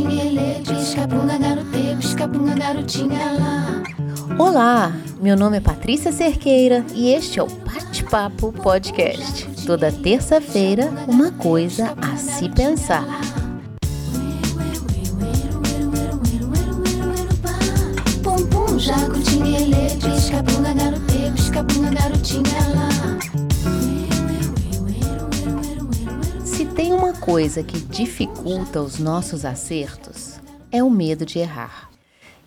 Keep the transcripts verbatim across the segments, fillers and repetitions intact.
garotinha, ele piscapunga, garote, piscapunga, garotinha lá. Olá, meu nome é Patrícia Cerqueira e este é o Bate-Papo Podcast. Toda terça-feira, uma coisa a se pensar. Se tem uma coisa que dificulta os nossos acertos, é o medo de errar.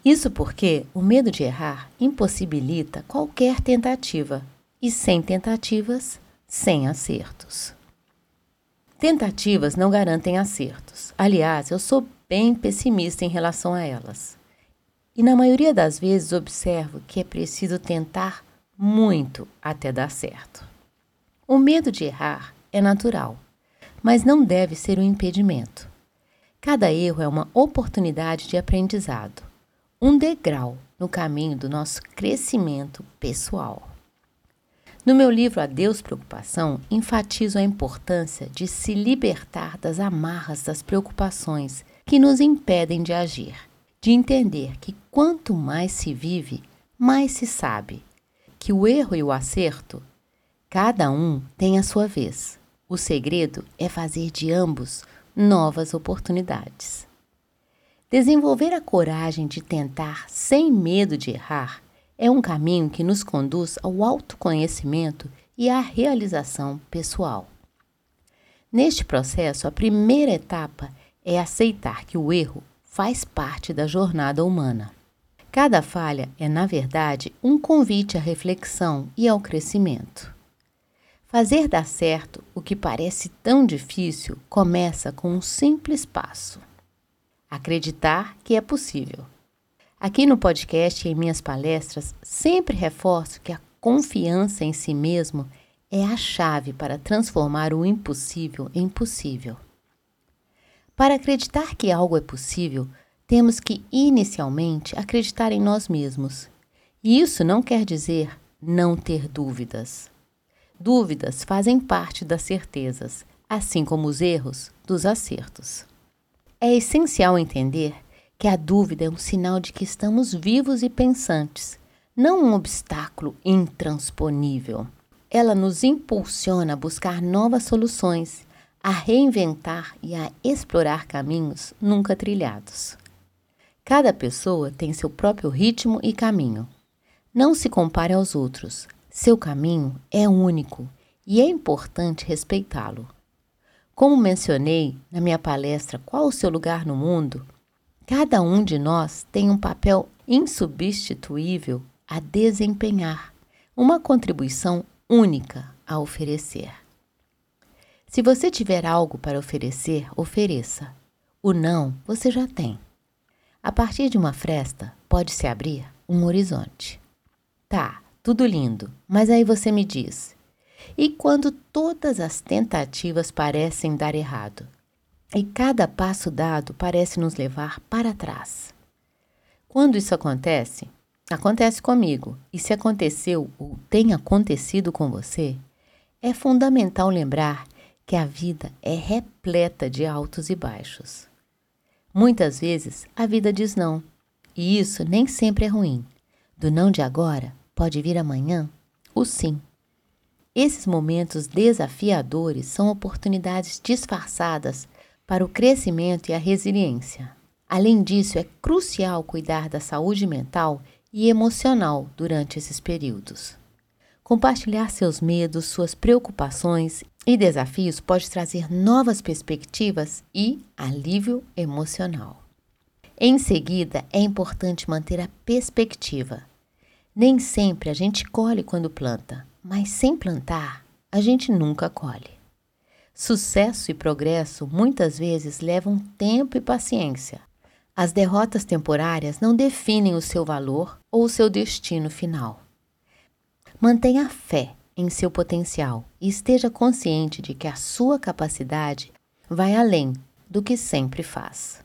Isso porque o medo de errar impossibilita qualquer tentativa, e sem tentativas, sem acertos. Tentativas não garantem acertos. Aliás, eu sou bem pessimista em relação a elas. E na maioria das vezes observo que é preciso tentar muito até dar certo. O medo de errar é natural, mas não deve ser um impedimento. Cada erro é uma oportunidade de aprendizado, um degrau no caminho do nosso crescimento pessoal. No meu livro Adeus Preocupação, enfatizo a importância de se libertar das amarras das preocupações que nos impedem de agir, de entender que quanto mais se vive, mais se sabe, que o erro e o acerto, cada um tem a sua vez. O segredo é fazer de ambos novas oportunidades. Desenvolver a coragem de tentar sem medo de errar é um caminho que nos conduz ao autoconhecimento e à realização pessoal. Neste processo, a primeira etapa é aceitar que o erro faz parte da jornada humana. Cada falha é, na verdade, um convite à reflexão e ao crescimento. Fazer dar certo o que parece tão difícil começa com um simples passo: acreditar que é possível. Aqui no podcast e em minhas palestras, sempre reforço que a confiança em si mesmo é a chave para transformar o impossível em possível. Para acreditar que algo é possível, temos que inicialmente acreditar em nós mesmos. E isso não quer dizer não ter dúvidas. Dúvidas fazem parte das certezas, assim como os erros dos acertos. É essencial entender que a dúvida é um sinal de que estamos vivos e pensantes, não um obstáculo intransponível. Ela nos impulsiona a buscar novas soluções, a reinventar e a explorar caminhos nunca trilhados. Cada pessoa tem seu próprio ritmo e caminho. Não se compare aos outros. Seu caminho é único e é importante respeitá-lo. Como mencionei na minha palestra Qual o seu lugar no mundo?, cada um de nós tem um papel insubstituível a desempenhar, uma contribuição única a oferecer. Se você tiver algo para oferecer, ofereça. O não, você já tem. A partir de uma fresta, pode-se abrir um horizonte. Tá, tudo lindo, mas aí você me diz: e quando todas as tentativas parecem dar errado? E cada passo dado parece nos levar para trás. Quando isso acontece, acontece comigo. E se aconteceu ou tem acontecido com você, é fundamental lembrar que a vida é repleta de altos e baixos. Muitas vezes a vida diz não, e isso nem sempre é ruim. Do não de agora pode vir amanhã o sim. Esses momentos desafiadores são oportunidades disfarçadas para o crescimento e a resiliência. Além disso, é crucial cuidar da saúde mental e emocional durante esses períodos. Compartilhar seus medos, suas preocupações e desafios pode trazer novas perspectivas e alívio emocional. Em seguida, é importante manter a perspectiva. Nem sempre a gente colhe quando planta, mas sem plantar, a gente nunca colhe. Sucesso e progresso muitas vezes levam tempo e paciência. As derrotas temporárias não definem o seu valor ou o seu destino final. Mantenha fé em seu potencial e esteja consciente de que a sua capacidade vai além do que sempre faz.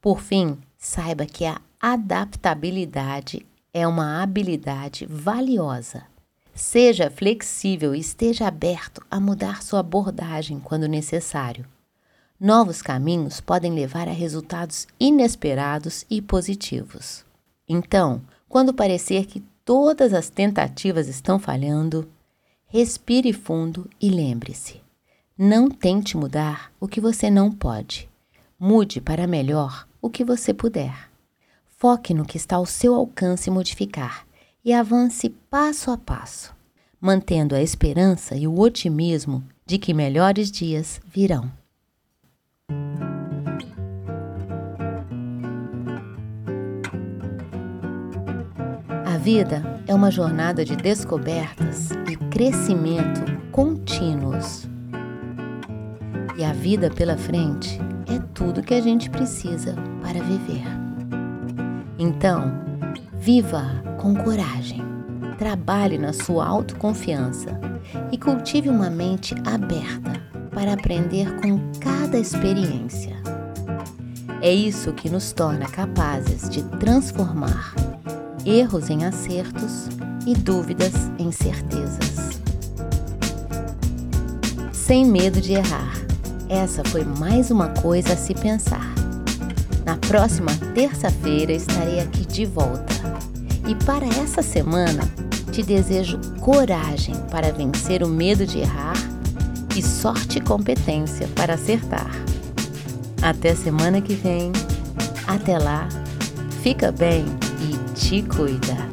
Por fim, saiba que a adaptabilidade é uma habilidade valiosa. Seja flexível e esteja aberto a mudar sua abordagem quando necessário. Novos caminhos podem levar a resultados inesperados e positivos. Então, quando parecer que todas as tentativas estão falhando, respire fundo e lembre-se: não tente mudar o que você não pode. Mude para melhor o que você puder. Foque no que está ao seu alcance modificar e avance passo a passo, mantendo a esperança e o otimismo de que melhores dias virão. A vida é uma jornada de descobertas e crescimento contínuos. E a vida pela frente é tudo que a gente precisa para viver. Então, viva com coragem, trabalhe na sua autoconfiança e cultive uma mente aberta para aprender com cada experiência. É isso que nos torna capazes de transformar erros em acertos e dúvidas em certezas. Sem medo de errar. Essa foi mais uma coisa a se pensar. Na próxima terça-feira estarei aqui de volta. E para essa semana, te desejo coragem para vencer o medo de errar e sorte e competência para acertar. Até semana que vem. Até lá. Fica bem e te cuida.